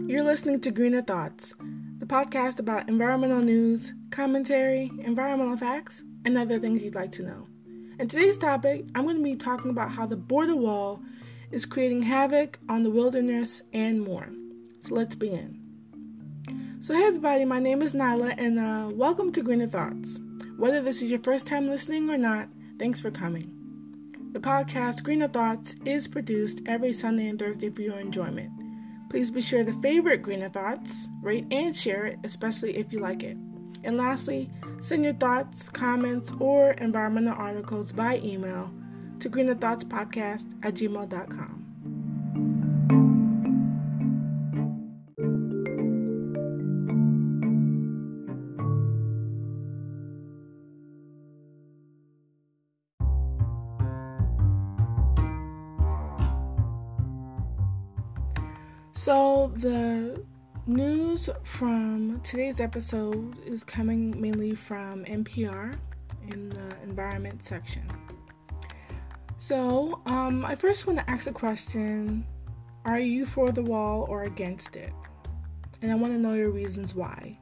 You're listening to Greener Thoughts, the podcast about environmental news, commentary, environmental facts, and other things you'd like to know. In today's topic, I'm going to be talking about how the border wall is creating havoc on the wilderness and more. So let's begin. So hey everybody, my name is Nyla, and welcome to Greener Thoughts. Whether this is your first time listening or not, thanks for coming. The podcast Greener Thoughts is produced every Sunday and Thursday for your enjoyment. Please be sure to favorite Greener Thoughts, rate and share it, especially if you like it. And lastly, send your thoughts, comments, or environmental articles by email to greenerthoughts.com. So the news from today's episode is coming mainly from NPR in the environment section. So I first want to ask a question: are you for the wall or against it? And I want to know your reasons why.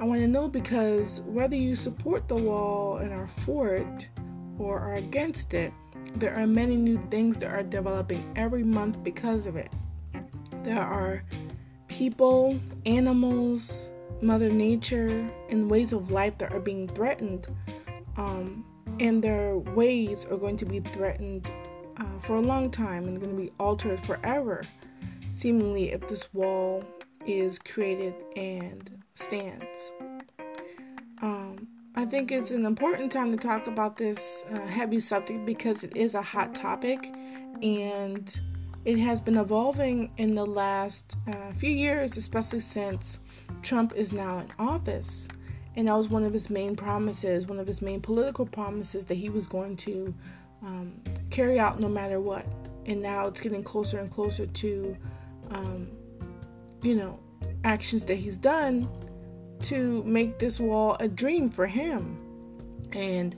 I want to know because whether you support the wall and are for it or are against it, there are many new things that are developing every month because of it. There are people, animals, Mother Nature, and ways of life that are being threatened, and their ways are going to be threatened for a long time and going to be altered forever, seemingly, if this wall is created and stands. I think it's an important time to talk about this heavy subject because it is a hot topic, and it has been evolving in the last few years, especially since Trump is now in office. And that was one of his main promises, one of his main political promises that he was going to carry out no matter what. And now it's getting closer and closer to, actions that he's done to make this wall a dream for him. And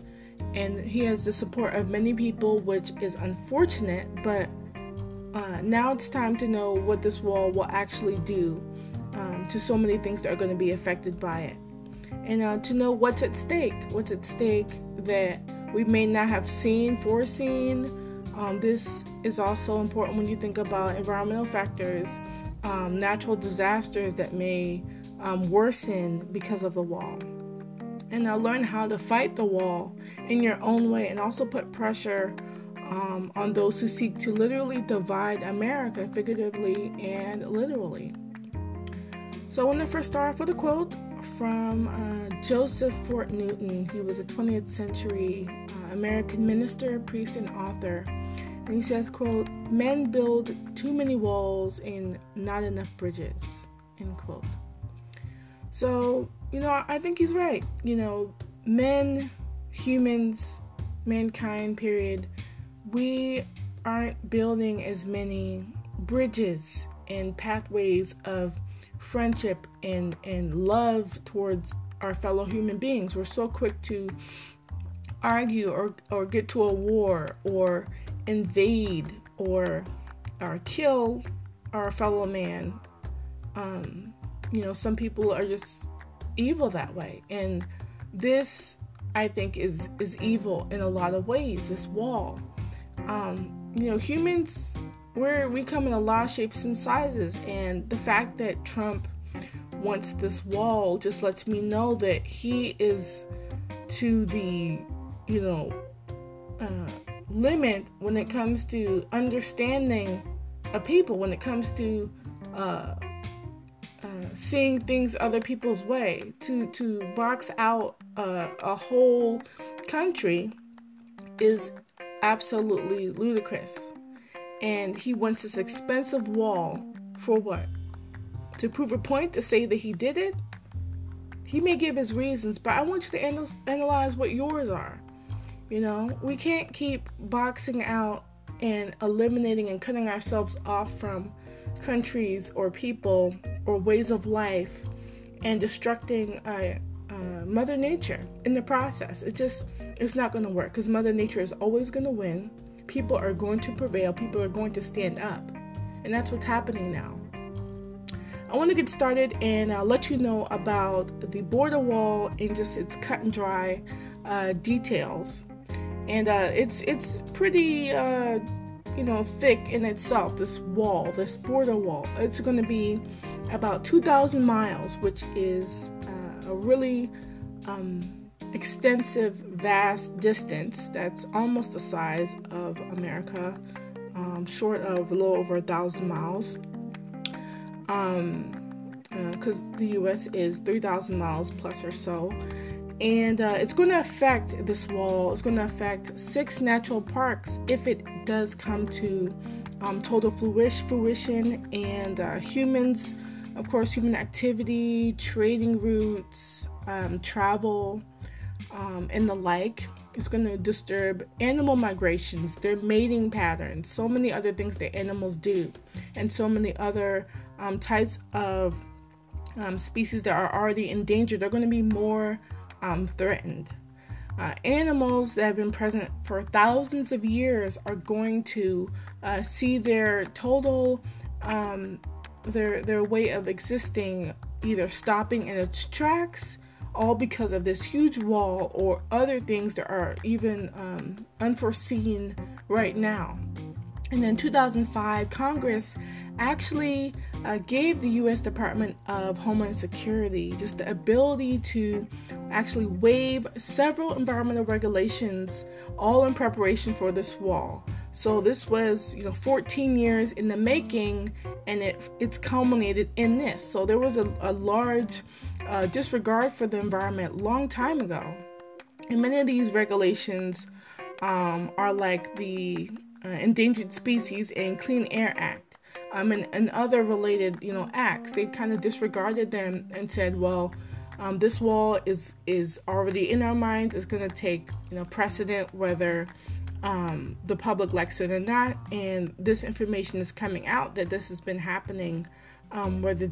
he has the support of many people, which is unfortunate, but now it's time to know what this wall will actually do to so many things that are going to be affected by it. And to know what's at stake that we may not have foreseen. This is also important when you think about environmental factors, natural disasters that may worsen because of the wall. And learn how to fight the wall in your own way and also put pressure on those who seek to literally divide America, figuratively and literally. So I want to first start off with a quote from Joseph Fort Newton. He was a 20th century American minister, priest, and author. And he says, quote, "Men build too many walls and not enough bridges," end quote. So, I think he's right. Men, humans, mankind, period, we aren't building as many bridges and pathways of friendship and love towards our fellow human beings. We're so quick to argue or get to a war or invade or kill our fellow man. Some people are just evil that way. And this, I think, is evil in a lot of ways, this wall. Humans, we come in a lot of shapes and sizes, and the fact that Trump wants this wall just lets me know that he is to the, limit when it comes to understanding a people, when it comes to seeing things other people's way, to box out a whole country is absolutely ludicrous. And he wants this expensive wall for what? To prove a point, to say that he did it? He may give his reasons, but I want you to analyze what yours are. We can't keep boxing out and eliminating and cutting ourselves off from countries or people or ways of life and destructing Mother Nature in the process. It's not going to work because Mother Nature is always going to win. people are going to prevail. People are going to stand up. And that's what's happening now. I want to get started and I'll let you know about the border wall and just its cut and dry details. And it's pretty, thick in itself, this wall, this border wall. It's going to be about 2,000 miles, which is a really extensive, vast distance that's almost the size of America, short of a little over 1,000 miles. Because the U.S. is 3,000 miles plus or so. And it's going to affect this wall. It's going to affect 6 natural parks if it does come to total fruition. And humans, of course, human activity, trading routes, travel, and the like. It's going to disturb animal migrations, their mating patterns, so many other things that animals do, and so many other types of species that are already endangered. They're going to be more threatened. Animals that have been present for thousands of years are going to see their total their way of existing either stopping in its tracks, all because of this huge wall or other things that are even unforeseen right now. And in 2005, Congress actually gave the U.S. Department of Homeland Security just the ability to actually waive several environmental regulations, all in preparation for this wall. So this was 14 years in the making, and it's culminated in this. So there was a large disregard for the environment long time ago. And many of these regulations are like the Endangered Species and Clean Air Act. And other related, acts. They kind of disregarded them and said, this wall is already in our minds. It's going to take, precedent whether the public likes it or not. And this information is coming out that this has been happening, whether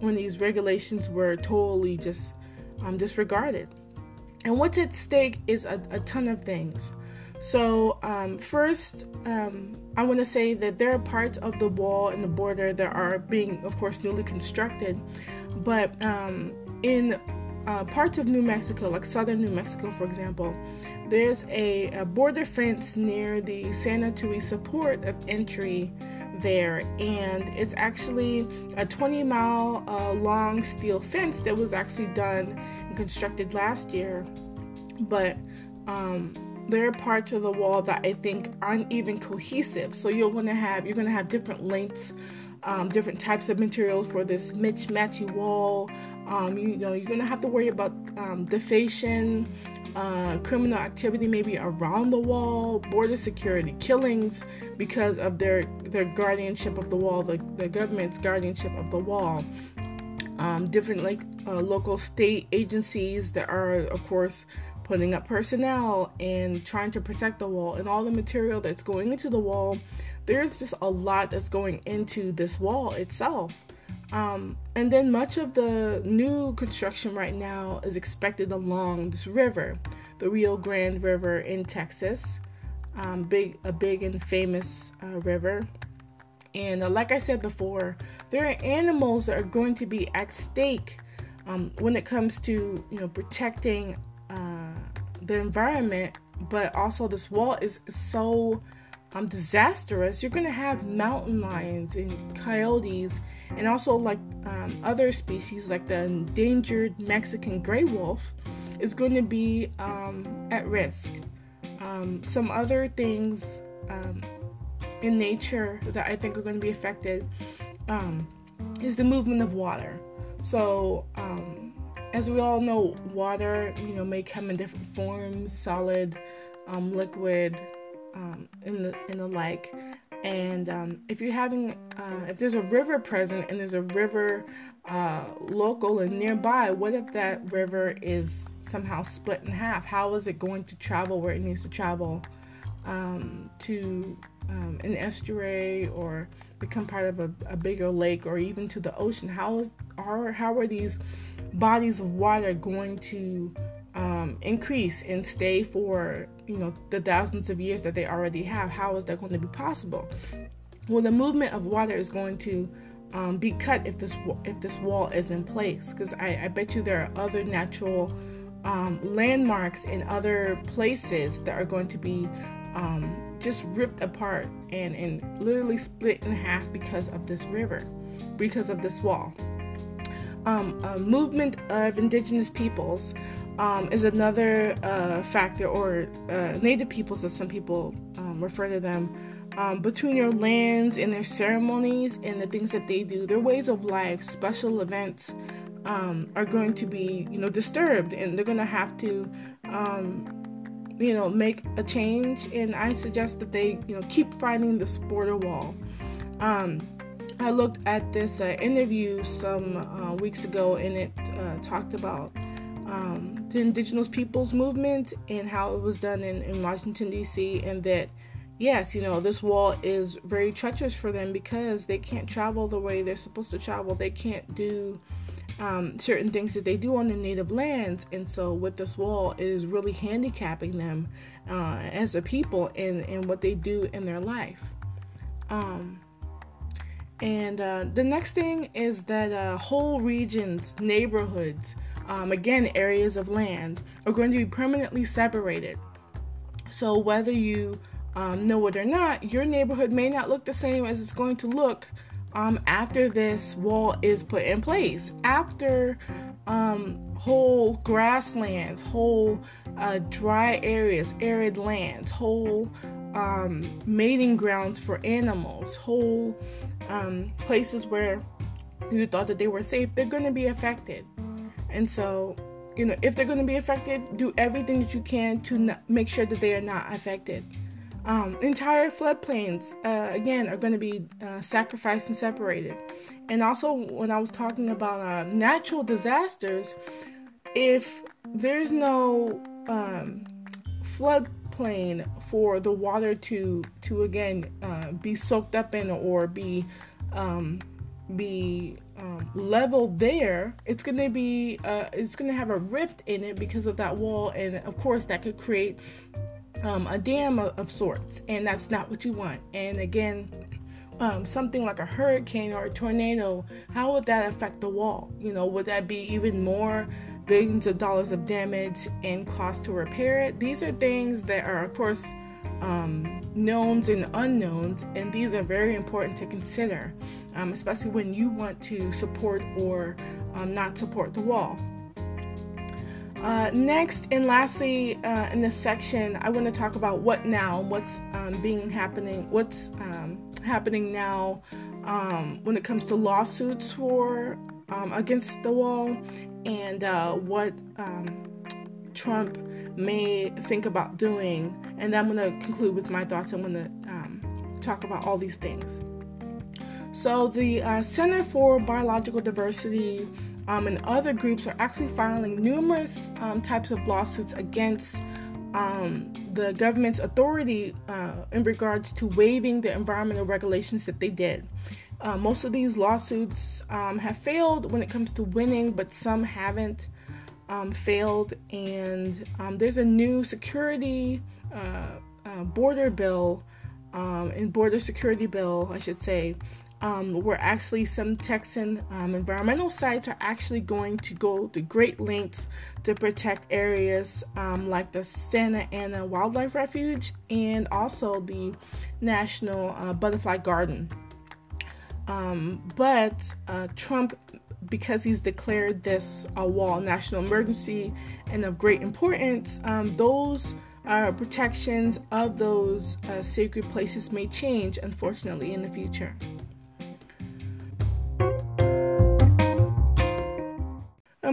when these regulations were totally just disregarded. And what's at stake is a ton of things. So first, I want to say that there are parts of the wall and the border that are being, of course, newly constructed. But in parts of New Mexico, like southern New Mexico, for example, there's a border fence near the Santa Teresa port of entry there. And it's actually a 20-mile long steel fence that was actually done and constructed last year. But there are parts of the wall that I think aren't even cohesive. So you're going to have different lengths, different types of materials for this mismatchy wall. You're going to have to worry about defacement, criminal activity maybe around the wall, border security, killings because of their guardianship of the wall, the government's guardianship of the wall. Different local state agencies that are, of course, putting up personnel and trying to protect the wall and all the material that's going into the wall. There's just a lot that's going into this wall itself. And then much of the new construction right now is expected along this river, the Rio Grande River in Texas, a big and famous river. And like I said before, there are animals that are going to be at stake when it comes to protecting the environment, but also this wall is so disastrous. You're going to have mountain lions and coyotes, and also other species like the endangered Mexican gray wolf is going to be at risk. Some other things in nature that I think are going to be affected is the movement of water. So as we all know, water, may come in different forms, solid, liquid, and the like. And if there's a river present and there's a river local and nearby, what if that river is somehow split in half? How is it going to travel where it needs to travel to an estuary or become part of a bigger lake or even to the ocean? How are these bodies of water going to increase and stay for, you know, the thousands of years that they already have. How is that going to be possible? Well, the movement of water is going to be cut if this wall is in place, because I bet you there are other natural landmarks in other places that are going to be just ripped apart and literally split in half because of this river, because of this wall. A movement of indigenous peoples is another factor, or native peoples, as some people refer to them. Between your lands and their ceremonies and the things that they do, their ways of life, special events are going to be, you know, disturbed, and they're going to have to, you know, make a change. And I suggest that they, you know, keep finding this border wall. I looked at this interview some weeks ago, and it talked about the indigenous peoples movement and how it was done in Washington, D.C., and that, yes, you know, this wall is very treacherous for them because they can't travel the way they're supposed to travel. They can't do certain things that they do on the native lands. And so with this wall, it is really handicapping them as a people in what they do in their life. And the next thing is that whole regions, neighborhoods, again, areas of land are going to be permanently separated. So whether you know it or not, your neighborhood may not look the same as it's going to look after this wall is put in place, after whole grasslands, whole dry areas, arid lands, whole mating grounds for animals, whole places where you thought that they were safe. They're going to be affected. And so, you know, if they're going to be affected, do everything that you can to make sure that they are not affected. Entire floodplains, again, are going to be sacrificed and separated. And also, when I was talking about natural disasters, if there's no floodplain for the water to again be soaked up in or be leveled there, it's going to be it's going to have a rift in it because of that wall, and of course that could create a dam of sorts, and that's not what you want. And again, something like a hurricane or a tornado, how would that affect the wall? You know, would that be even more billions of dollars of damage and cost to repair it? These are things that are, of course, knowns and unknowns, and these are very important to consider, especially when you want to support or not support the wall. Next and lastly, in this section, I want to talk about what now, what's happening now when it comes to lawsuits for against the wall, and what Trump may think about doing. And then I'm going to conclude with my thoughts. I'm going to talk about all these things. So the Center for Biological Diversity and other groups are actually filing numerous types of lawsuits against the government's authority in regards to waiving the environmental regulations that they did. Most of these lawsuits have failed when it comes to winning, but some haven't failed. And there's a new security border bill, and border security bill, I should say, where actually some Texan environmental sites are actually going to go to great lengths to protect areas like the Santa Ana Wildlife Refuge and also the National Butterfly Garden. But Trump, because he's declared this a wall national emergency and of great importance, those protections of those sacred places may change, unfortunately, in the future.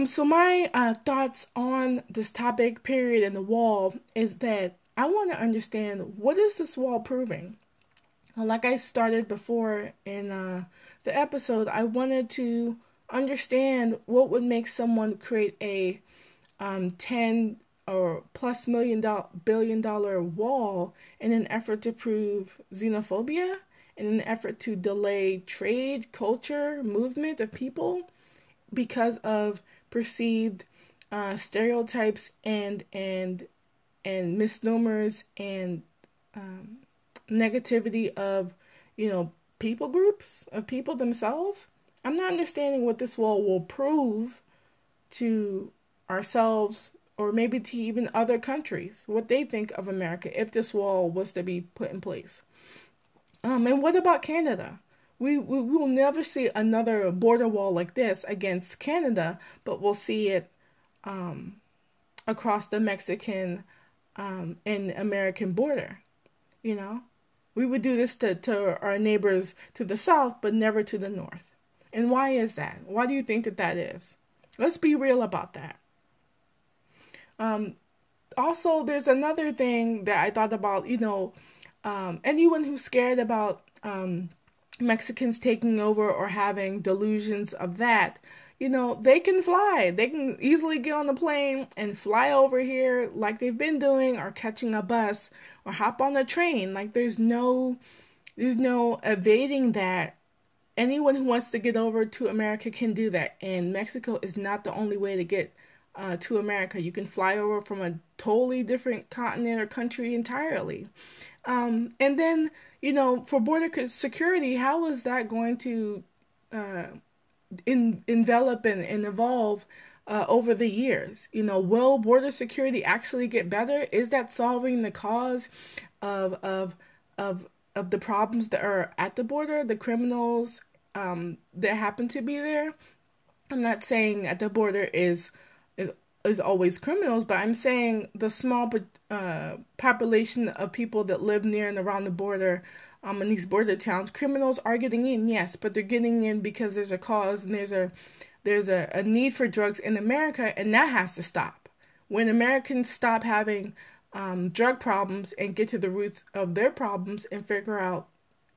So my thoughts on this topic, period, and the wall is that I want to understand, what is this wall proving? Like I started before in the episode, I wanted to understand what would make someone create a $10 or plus billion dollar wall in an effort to prove xenophobia, in an effort to delay trade, culture, movement of people because of perceived stereotypes and misnomers and negativity of, you know, people groups, of people themselves. I'm not understanding what this law will prove to ourselves, or maybe to even other countries, what they think of America if this law was to be put in place. And what about Canada? We will never see another border wall like this against Canada, but we'll see it across the Mexican and American border. You know, we would do this to our neighbors to the south, but never to the north. And why is that? Why do you think that that is? Let's be real about that. Also, there's another thing that I thought about, you know, anyone who's scared about Mexicans taking over or having delusions of that, you know, they can fly. They can easily get on the plane and fly over here like they've been doing, or catching a bus, or hop on a train. Like there's no evading that. Anyone who wants to get over to America can do that. And Mexico is not the only way to get to America. You can fly over from a totally different continent or country entirely. And then, you know, for border security, how is that going to envelop and evolve over the years? You know, will border security actually get better? Is that solving the cause of the problems that are at the border, the criminals that happen to be there? I'm not saying at the border is always criminals, but I'm saying the small population of people that live near and around the border, in these border towns, criminals are getting in, yes, but they're getting in because there's a cause and there's a need for drugs in America, and that has to stop. When Americans stop having drug problems and get to the roots of their problems and figure out,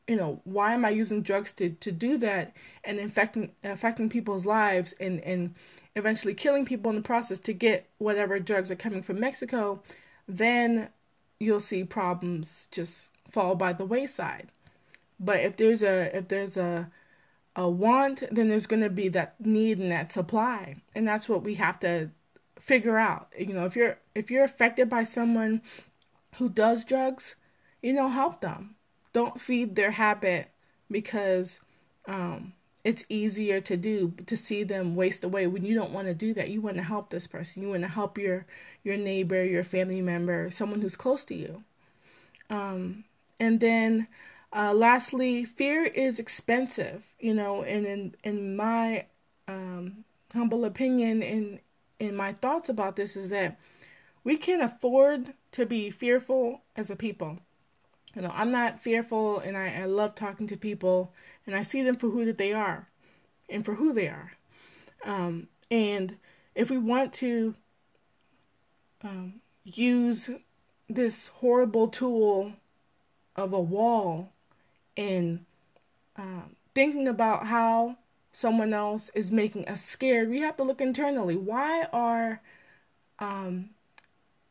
you know, why am I using drugs to do that and affecting people's lives and eventually killing people in the process to get whatever drugs are coming from Mexico, then you'll see problems just fall by the wayside. But if there's a want, then there's going to be that need and that supply, and that's what we have to figure out. You know, if you're affected by someone who does drugs, you know, help them. Don't feed their habit because it's easier to do, to see them waste away when you don't want to do that. You want to help this person. You want to help your neighbor, your family member, someone who's close to you. And then lastly, fear is expensive, you know, and in my humble opinion and in my thoughts about this is that we can't afford to be fearful as a people. You know, I'm not fearful, and I love talking to people, and I see them for who that they are and for who they are. And if we want to use this horrible tool of a wall in thinking about how someone else is making us scared, we have to look internally. Why are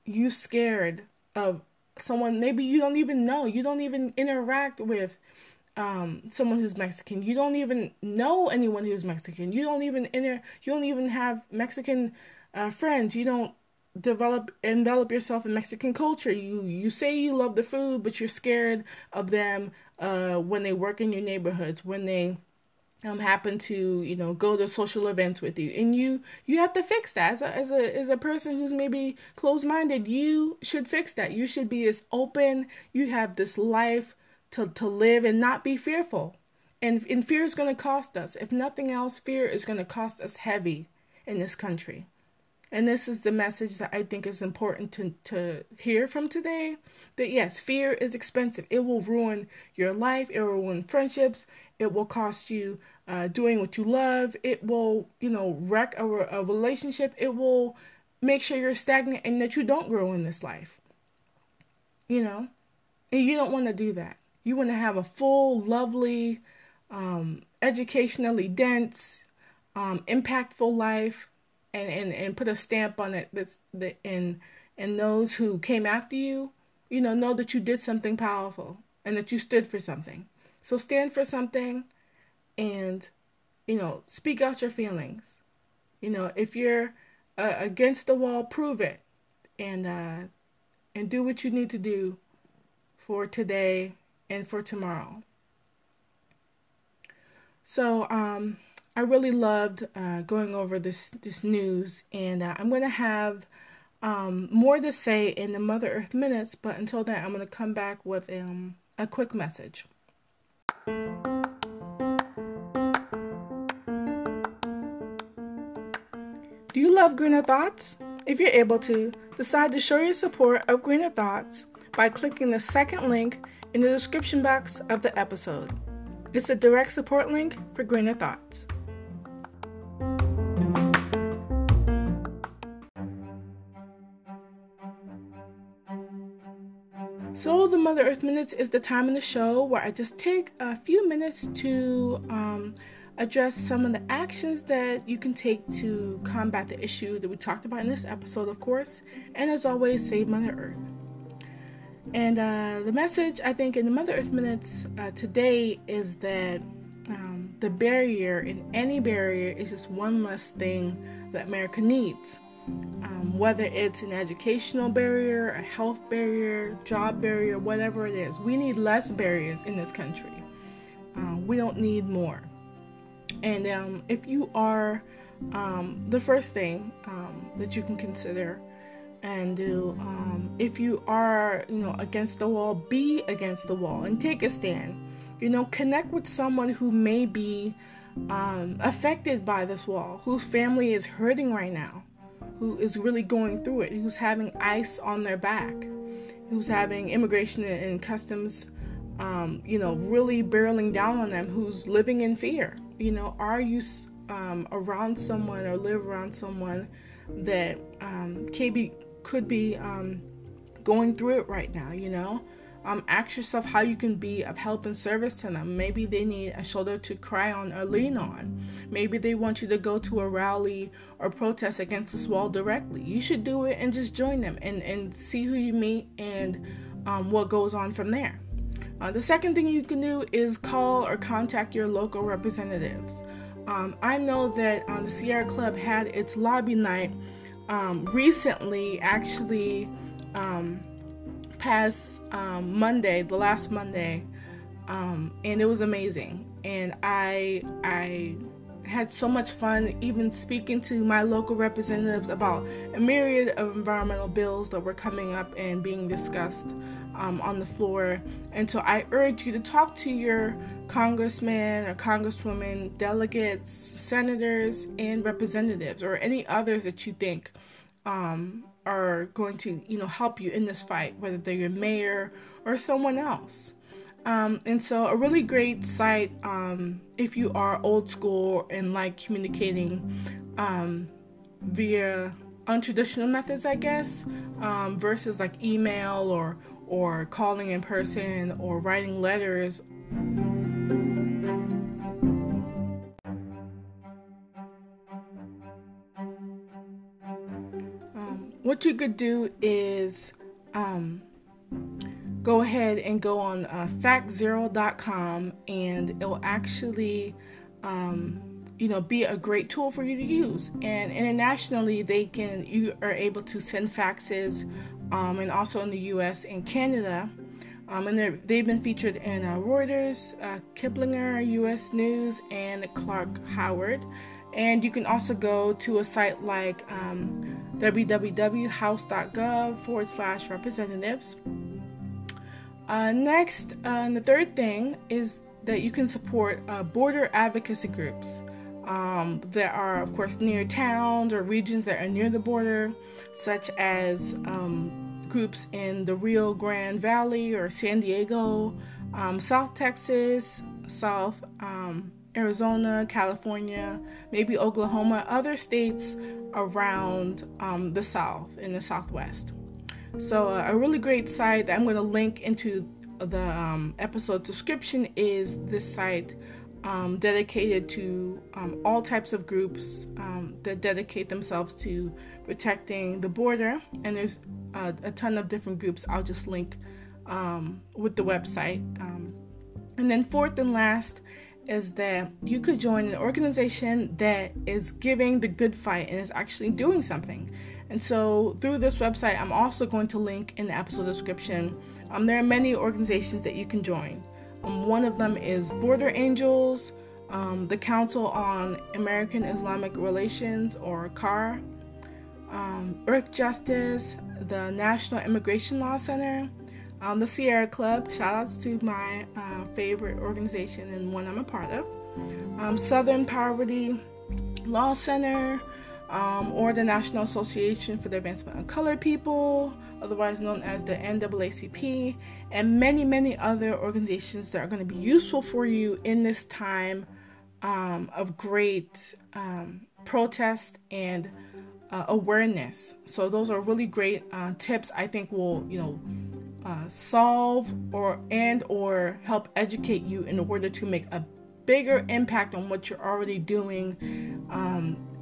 you scared of someone maybe you don't even know? You don't even interact with someone who's Mexican. You don't even know anyone who's Mexican. You don't even have Mexican friends. You don't envelop yourself in Mexican culture. You say you love the food, but you're scared of them when they work in your neighborhoods, when they happen to, you know, go to social events with you. And you have to fix that. As a person who's maybe closed-minded, you should fix that. You should be as open. You have this life to live and not be fearful. And fear is going to cost us. If nothing else, fear is going to cost us heavy in this country. And this is the message that I think is important to hear from today. That yes, fear is expensive. It will ruin your life. It will ruin friendships. It will cost you doing what you love. It will, you know, wreck a relationship. It will make sure you're stagnant and that you don't grow in this life. You know? And you don't want to do that. You want to have a full, lovely, educationally dense, impactful life. And put a stamp on it and those who came after you, you know that you did something powerful and that you stood for something. So stand for something and, you know, speak out your feelings. You know, if you're against the wall, prove it, and do what you need to do for today and for tomorrow. So I really loved going over this news, and I'm going to have more to say in the Mother Earth Minutes, but until then, I'm going to come back with a quick message. Do you love Greener Thoughts? If you're able to, decide to show your support of Greener Thoughts by clicking the second link in the description box of the episode. It's a direct support link for Greener Thoughts. So the Mother Earth Minutes is the time in the show where I just take a few minutes to address some of the actions that you can take to combat the issue that we talked about in this episode, of course, and as always, save Mother Earth. And the message, I think, in the Mother Earth Minutes today is that the barrier, and any barrier, is just one less thing that America needs. Whether it's an educational barrier, a health barrier, job barrier, whatever it is, we need less barriers in this country. We don't need more. And if you are, the first thing that you can consider and do, if you are, against the wall, be against the wall and take a stand. Connect with someone who may be affected by this wall, whose family is hurting right now, who is really going through it, who's having ICE on their back, who's having immigration and customs, really barreling down on them, who's living in fear. Are you around someone or live around someone that could be going through it right now? Ask yourself how you can be of help and service to them. Maybe they need a shoulder to cry on or lean on. Maybe they want you to go to a rally or protest against this wall directly. You should do it and just join them and see who you meet and what goes on from there. The second thing you can do is call or contact your local representatives. I know that the Sierra Club had its lobby night recently, actually past Monday, the last Monday, and it was amazing. And I had so much fun even speaking to my local representatives about a myriad of environmental bills that were coming up and being discussed on the floor. And so I urge you to talk to your congressman or congresswoman, delegates, senators, and representatives, or any others that you think are going to help you in this fight, whether they're your mayor or someone else. And so a really great site, if you are old school and like communicating via untraditional methods, I guess, versus like email or calling in person or writing letters. What you could do is go ahead and go on faxzero.com, and it will actually, be a great tool for you to use. And internationally, you are able to send faxes, and also in the U.S. and Canada. And they've been featured in Reuters, Kiplinger, U.S. News, and Clark Howard. And you can also go to a site like www.house.gov/representatives. Next, the third thing is that you can support border advocacy groups that are, of course, near towns or regions that are near the border, such as groups in the Rio Grande Valley or San Diego, South Texas, South Arizona, California, maybe Oklahoma, other states around the South, in the Southwest. So a really great site that I'm going to link into the episode description is this site dedicated to all types of groups that dedicate themselves to protecting the border. And there's a ton of different groups. I'll just link with the website. And then fourth and last is that you could join an organization that is giving the good fight and is actually doing something. And so through this website, I'm also going to link in the episode description. There are many organizations that you can join. One of them is Border Angels, the Council on American Islamic Relations, or CAIR, Earth Justice, the National Immigration Law Center, the Sierra Club, shout outs to my favorite organization and one I'm a part of, Southern Poverty Law Center, or the National Association for the Advancement of Colored People, otherwise known as the NAACP, and many, many other organizations that are going to be useful for you in this time of great protest and awareness. So those are really great tips. I think will, solve or help educate you in order to make a bigger impact on what you're already doing,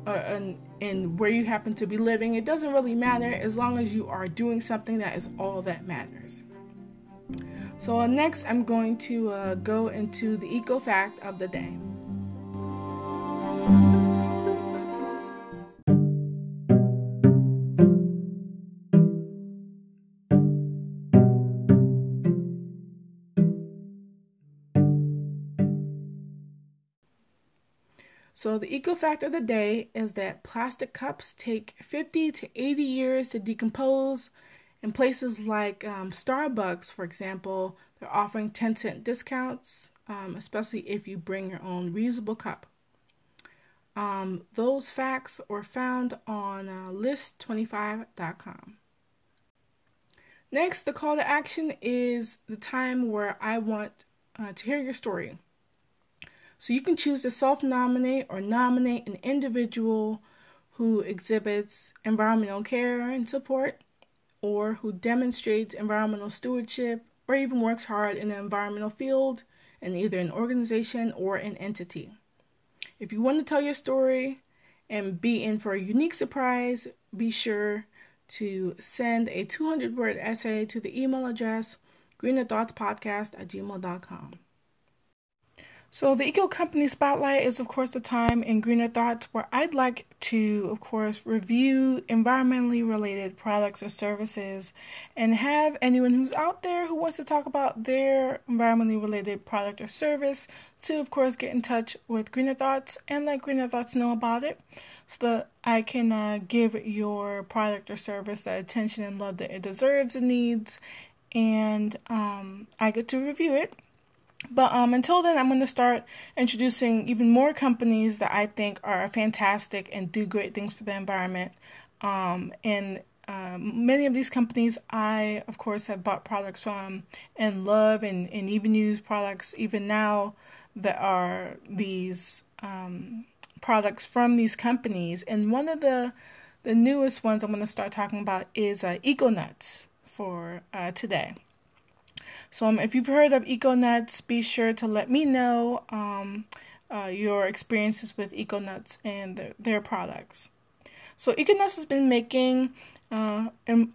and where you happen to be living. It doesn't really matter as long as you are doing something. That is all that matters. So next I'm going to go into the eco fact of the day. So the eco fact of the day is that plastic cups take 50 to 80 years to decompose. In places like Starbucks, for example, they're offering 10-cent discounts, especially if you bring your own reusable cup. Those facts were found on list25.com. Next, the call to action is the time where I want to hear your story. So you can choose to self-nominate or nominate an individual who exhibits environmental care and support, or who demonstrates environmental stewardship, or even works hard in the environmental field in either an organization or an entity. If you want to tell your story and be in for a unique surprise, be sure to send a 200-word essay to the email address greenerthoughtspodcast@gmail.com. So the Eco Company Spotlight is, of course, the time in Greener Thoughts where I'd like to, of course, review environmentally related products or services and have anyone who's out there who wants to talk about their environmentally related product or service to, of course, get in touch with Greener Thoughts and let Greener Thoughts know about it so that I can give your product or service the attention and love that it deserves and needs, and I get to review it. But until then, I'm going to start introducing even more companies that I think are fantastic and do great things for the environment. Many of these companies I, of course, have bought products from and love, and even use products even now that are these products from these companies. And one of the newest ones I'm going to start talking about is Eco Nuts for today. So if you've heard of Eco Nuts, be sure to let me know your experiences with Eco Nuts and their products. So Eco Nuts has been making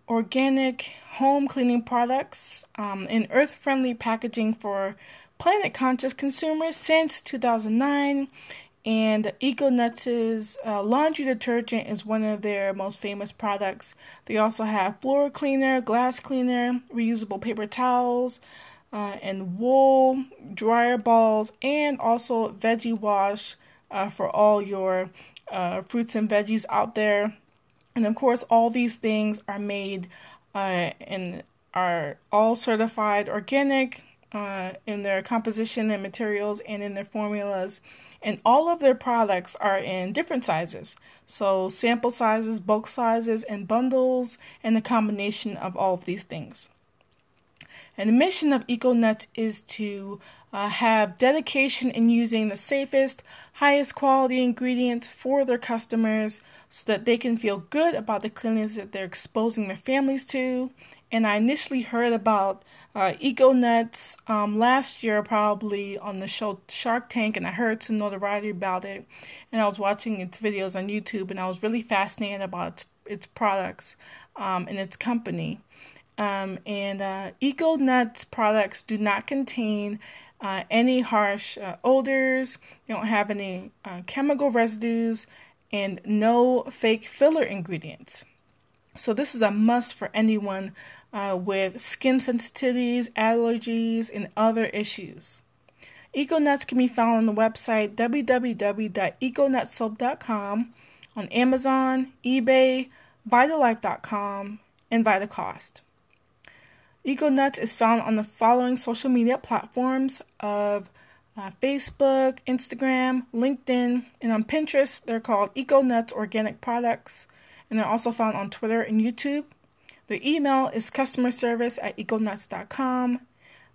organic home cleaning products in earth-friendly packaging for planet-conscious consumers since 2009. And Eco Nuts' laundry detergent is one of their most famous products. They also have floor cleaner, glass cleaner, reusable paper towels, and wool, dryer balls, and also veggie wash for all your fruits and veggies out there. And of course, all these things are made and are all certified organic in their composition and materials and in their formulas. And all of their products are in different sizes. So sample sizes, bulk sizes, and bundles, and a combination of all of these things. And the mission of Eco Nuts is to have dedication in using the safest, highest quality ingredients for their customers so that they can feel good about the cleanliness that they're exposing their families to. And I initially heard about Eco Nuts last year, probably on the show Shark Tank, and I heard some notoriety about it, and I was watching its videos on YouTube, and I was really fascinated about its products and its company. And Eco Nuts products do not contain any harsh odors, they don't have any chemical residues, and no fake filler ingredients. So this is a must for anyone with skin sensitivities, allergies, and other issues. Eco Nuts can be found on the website www.econutsoap.com, on Amazon, eBay, VitaLife.com, and VitaCost. Eco Nuts is found on the following social media platforms of Facebook, Instagram, LinkedIn, and on Pinterest. They're called Eco Nuts Organic Products, and they're also found on Twitter and YouTube. Their email is customerservice@econuts.com.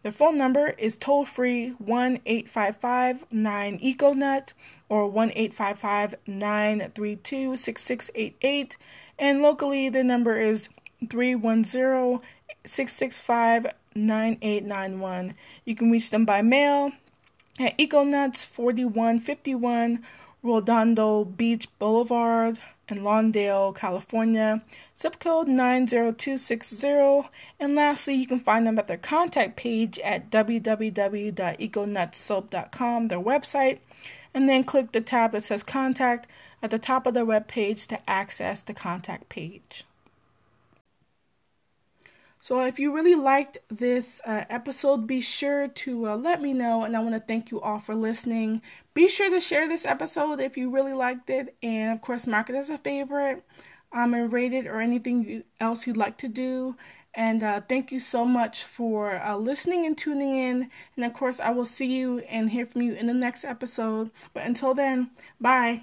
Their phone number is toll-free 1-855-9-ECONUT or 1-855-932-6688. And locally, their number is 310-665-9891. You can reach them by mail at EcoNuts, 4151 Redondo Beach Boulevard in Lawndale, California, zip code 90260. And lastly, you can find them at their contact page at www.econutsoap.com, their website, and then click the tab that says Contact at the top of the web page to access the contact page. So if you really liked this episode, be sure to let me know, and I want to thank you all for listening. Be sure to share this episode if you really liked it, and of course, mark it as a favorite, and rate it or anything else you'd like to do. And thank you so much for listening and tuning in. And of course, I will see you and hear from you in the next episode. But until then, bye.